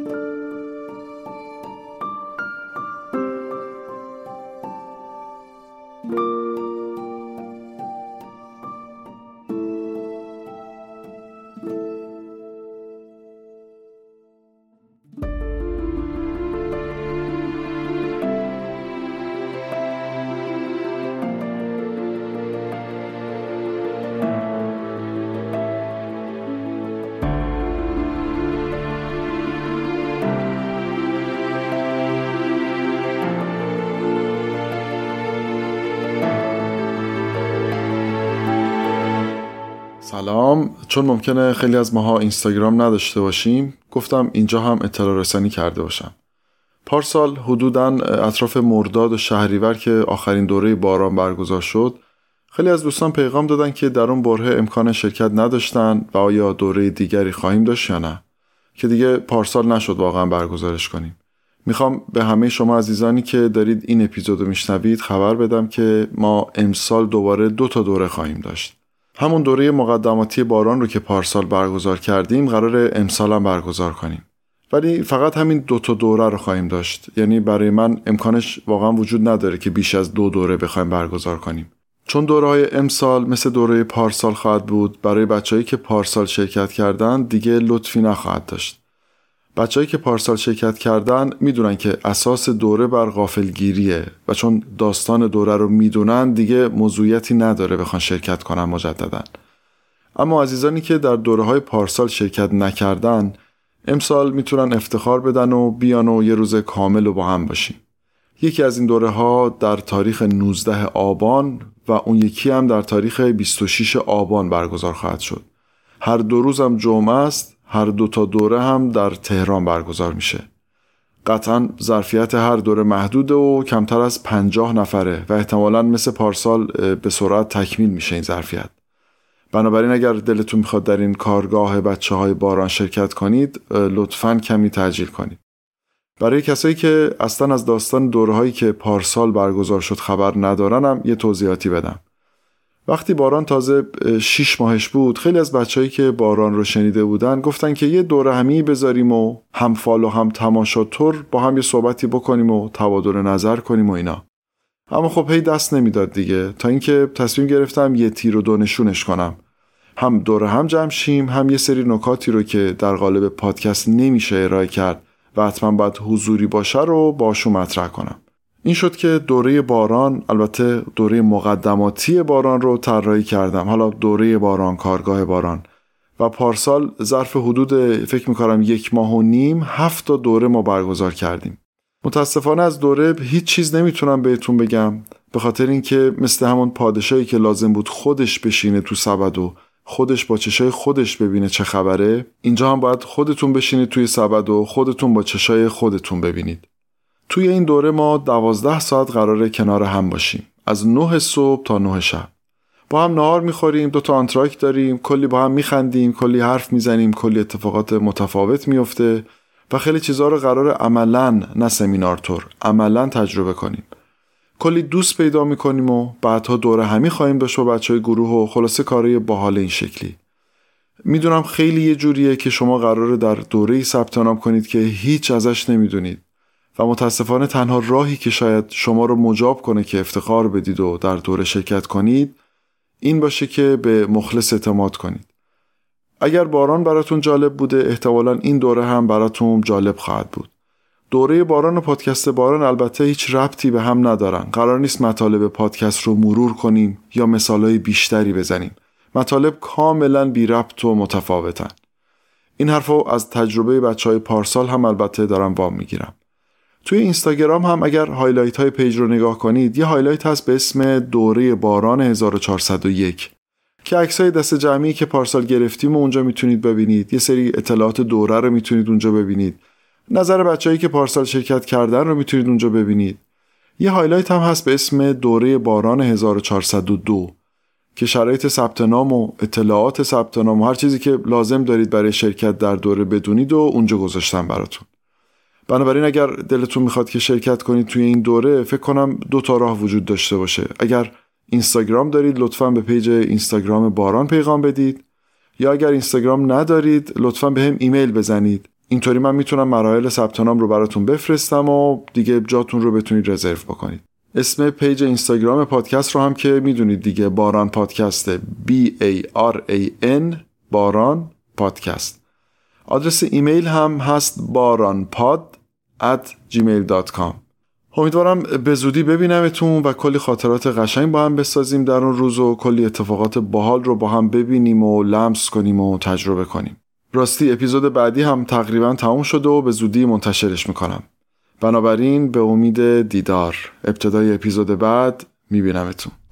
سلام. چون ممکنه خیلی از ماها اینستاگرام نداشته باشیم، گفتم اینجا هم اطلاع رسانی کرده باشم. پارسال حدوداً اطراف مرداد و شهریور که آخرین دوره باران برگزار شد، خیلی از دوستان پیغام دادن که در اون برهه امکان شرکت نداشتن و آیا دوره دیگری خواهیم داشت یا نه، که دیگه پارسال نشد واقعاً برگزارش کنیم. میخوام به همه شما عزیزانی که دارید این اپیزودو میشنوید خبر بدم که ما امسال دوباره 2 تا دوره خواهیم داشت. همون دوره مقدماتی باران رو که پارسال برگزار کردیم قراره امسال هم برگزار کنیم، ولی فقط همین 2 تا دوره رو خواهیم داشت. یعنی برای من امکانش واقعا وجود نداره که بیش از 2 دوره بخوایم برگزار کنیم، چون دوره‌های امسال مثل دوره پارسال خواهد بود. برای بچه‌ای که پارسال شرکت کردن دیگه لطفی نخواهد داشت. بچه‌ای که پارسال شرکت کردن میدونن که اساس دوره بر غافلگیریه و چون داستان دوره رو میدونن دیگه موضوعیتی نداره بخوان شرکت کنن مجددا. اما عزیزانی که در دوره‌های پارسال شرکت نکردن امسال میتونن افتخار بدن و بیان و یه روز کامل و با هم باشیم. یکی از این دوره‌ها در تاریخ 19 آبان و اون یکی هم در تاریخ 26 آبان برگزار خواهد شد. هر 2 روز هم جمعه است. هر 2 تا دوره هم در تهران برگزار میشه. قطعاً ظرفیت هر دوره محدوده و کمتر از 50 نفره و احتمالاً مثل پارسال به سرعت تکمیل میشه این ظرفیت. بنابراین اگر دلتون میخواد در این کارگاه بچه‌های باران شرکت کنید، لطفاً کمی تعجیل کنید. برای کسایی که اصلاً از داستان دورهایی که پارسال برگزار شد خبر ندارنم یه توضیحاتی بدم. وقتی باران تازه 6 ماهش بود، خیلی از بچه‌هایی که باران رو شنیده بودن گفتن که یه دوره همی بذاریم و هم فال و هم تماشاتور با هم یه صحبتی بکنیم و تبادل نظر کنیم و اینا. اما خب هی دست نمیداد دیگه، تا اینکه تصمیم گرفتم یه تیر و دو نشونش کنم. هم دوره هم جمع شیم، هم یه سری نکاتی رو که در قالب پادکست نمیشه ارائه کرد و حتما باید حضوری باشه رو باشون مطرح کنم. این شد که دوره باران، البته دوره مقدماتی باران رو طراحی کردم. حالا دوره باران، کارگاه باران و پارسال ظرف حدود فکر می‌کنم 1.5 ماه 7 تا دوره ما برگزار کردیم. متاسفانه از دوره هیچ چیز نمیتونم بهتون بگم، به خاطر اینکه مثل همون پادشاهی که لازم بود خودش بشینه تو سبد و خودش با چشای خودش ببینه چه خبره، اینجا هم باید خودتون بشینید توی سبد و خودتون با چشای خودتون ببینید. توی این دوره ما 12 ساعت قراره کنار هم باشیم، از 9 صبح تا 9 شب. با هم نهار میخوریم، 2 تا آنتراک داریم، کلی با هم میخندیم، کلی حرف میزنیم، کلی اتفاقات متفاوت میفته و خیلی چیزها رو قراره عملاً، نه سمینار تور، عملاً تجربه کنیم. کلی دوست پیدا میکنیم و بعدها دوره همی خواهیم داشت با بچهای گروه و خلاصه کارهای باحال این شکلی. میدونم خیلی یه جوریه که شما قراره در دوره‌ای ثبت نام کنید که هیچ ازش نمیدونید و متاسفانه تنها راهی که شاید شما رو مجاب کنه که افتخار بدید و در دوره شرکت کنید این باشه که به مخلص اعتماد کنید. اگر باران براتون جالب بوده احتمالاً این دوره هم براتون جالب خواهد بود. دوره باران و پادکست باران البته هیچ ربطی به هم ندارن. قرار نیست مطالب پادکست رو مرور کنیم یا مثالای بیشتری بزنیم. مطالب کاملاً بی ربط و متفاوتن. این حرفو از تجربه بچهای پارسال هم البته دارم وام میگیرم. توی اینستاگرام هم اگر هایلایت های پیج رو نگاه کنید یه هایلایت هست به اسم دوره باران 1401 که عکسای دست جمعی که پارسال گرفتیم و اونجا میتونید ببینید. یه سری اطلاعات دوره رو میتونید اونجا ببینید. نظر بچه‌ای که پارسال شرکت کردن رو میتونید اونجا ببینید. یه هایلایت هم هست به اسم دوره باران 1402 که شرایط ثبت نام و اطلاعات ثبت نام و هر چیزی که لازم دارید برای شرکت در دوره بدونید و اونجا گذاشتم براتون. بنابراین اگر دلتون میخواد که شرکت کنید توی این دوره، فکر کنم 2 تا راه وجود داشته باشه. اگر اینستاگرام دارید لطفاً به پیج اینستاگرام باران پیغام بدید، یا اگر اینستاگرام ندارید لطفاً به هم ایمیل بزنید. اینطوری من میتونم مراحل ثبت نام رو براتون بفرستم و دیگه جاتون رو بتونید رزرو بکنید. اسم پیج اینستاگرام پادکست رو هم که میدونید دیگه، باران پادکست، BARAN باران پادکست. آدرس ایمیل هم هست baranpod@gmail.com. امیدوارم به زودی ببینمتون و کلی خاطرات قشنگ با هم بسازیم در اون روز و کلی اتفاقات باحال رو با هم ببینیم و لمس کنیم و تجربه کنیم. راستی اپیزود بعدی هم تقریبا تموم شده و به زودی منتشرش میکنم. بنابراین به امید دیدار. ابتدای اپیزود بعد میبینمتون.